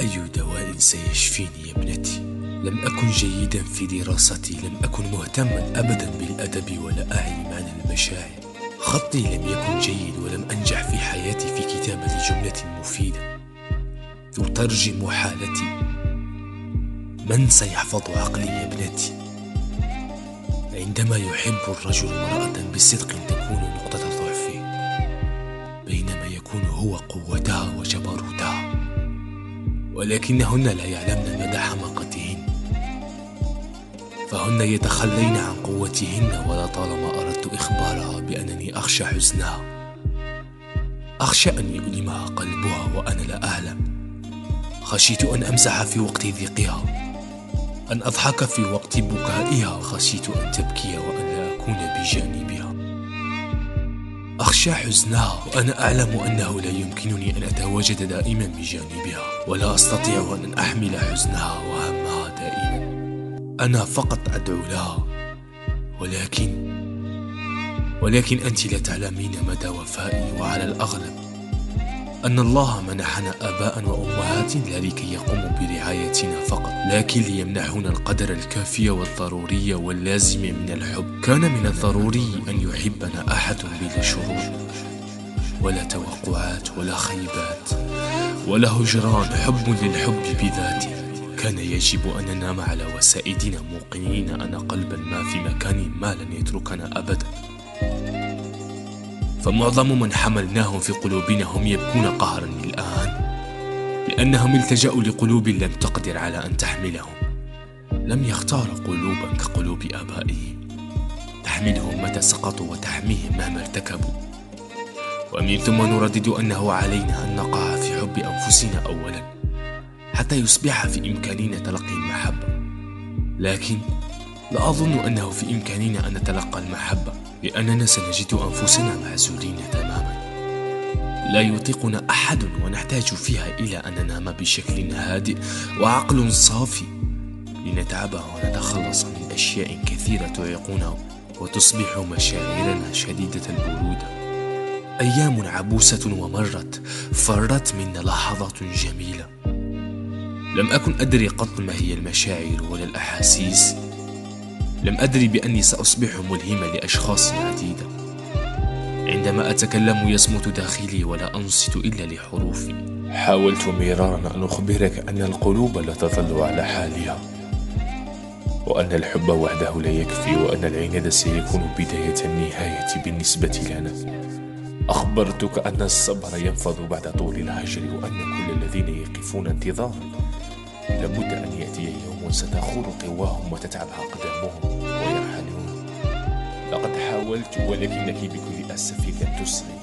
أي دواء سيشفيني يا ابنتي؟ لم أكن جيدا في دراستي، لم أكن مهتما أبدا بالأدب ولا أعي معنى المشاعر، خطي لم يكن جيد، ولم أنجح في حياتي في كتابة جملة مفيدة تترجم حالتي. من سيحفظ عقلي يا ابنتي؟ عندما يحب الرجل امرأة بصدق تكون نقطة ضعفه، بينما يكون هو قوتها وجبروتها، ولكنهن لا يعلمن مدى حماقتهن، فهن يتخلين عن قوتهن. ولطالما أردت إخبارها بأنني أخشى حزنها، أخشى أن يؤلمها قلبها وأنا لا أعلم، خشيت أن أمزح في وقت ضيقها، أن أضحك في وقت بكائها، خشيت أن تبكي وأن لا أكون بجانبها، أخشى حزنها وأنا أعلم أنه لا يمكنني أن أتواجد دائما بجانبها، ولا أستطيع أن أحمل حزنها وهمها دائما. أنا فقط أدعو لها، ولكن أنت لا تعلمين مدى وفائي. وعلى الأغلب أن الله منحنا آباء وأمهات لا لكي يقوموا برعايتنا فقط، لكن ليمنحونا القدر الكافي والضروري واللازم من الحب. كان من الضروري أن يحبنا أحد بلا شروط ولا توقعات ولا خيبات ولا هجران، حب للحب بذاته. كان يجب أن ننام على وسائدنا موقنين أن قلبا ما في مكان ما لن يتركنا أبدا، فمعظم من حملناهم في قلوبنا هم يبكون قهرا الآن، لأنهم التجأوا لقلوب لم تقدر على أن تحملهم. لم يختاروا قلوبا كقلوب آبائهم، تحملهم متى سقطوا وتحميهم مهما ارتكبوا. ومن ثم نردد أنه علينا أن نقع في حب أنفسنا أولا حتى يصبح في إمكاننا تلقي المحبة، لكن لا أظن أنه في إمكاننا أن نتلقى المحبة، لأننا سنجد أنفسنا معزولين تماما، لا يطيقنا أحد، ونحتاج فيها إلى أن ننام بشكل هادئ وعقل صافي لنتعب ونتخلص من أشياء كثيرة تعيقنا وتصبح مشاعرنا شديدة البرودة. أيام عبوسة ومرت، فرت منا لحظات جميلة، لم أكن أدري قط ما هي المشاعر ولا الأحاسيس، لم أدري بأني سأصبح ملهمة لأشخاص عديدة. عندما أتكلم يصمت داخلي ولا أنصت إلا لحروفي. حاولت مرارا أن أخبرك أن القلوب لا تظل على حالها، وأن الحب وحده لا يكفي، وأن العناد سيكون بداية النهاية بالنسبة لنا. أخبرتك أن الصبر ينفض بعد طول الهجر، وأن كل الذين يقفون انتظارا لابد أن يأتي يوم ستخور قواهم وتتعب أقدامهم ويرحلون. لقد حاولت، ولكنك بكل أسف لم تصغي.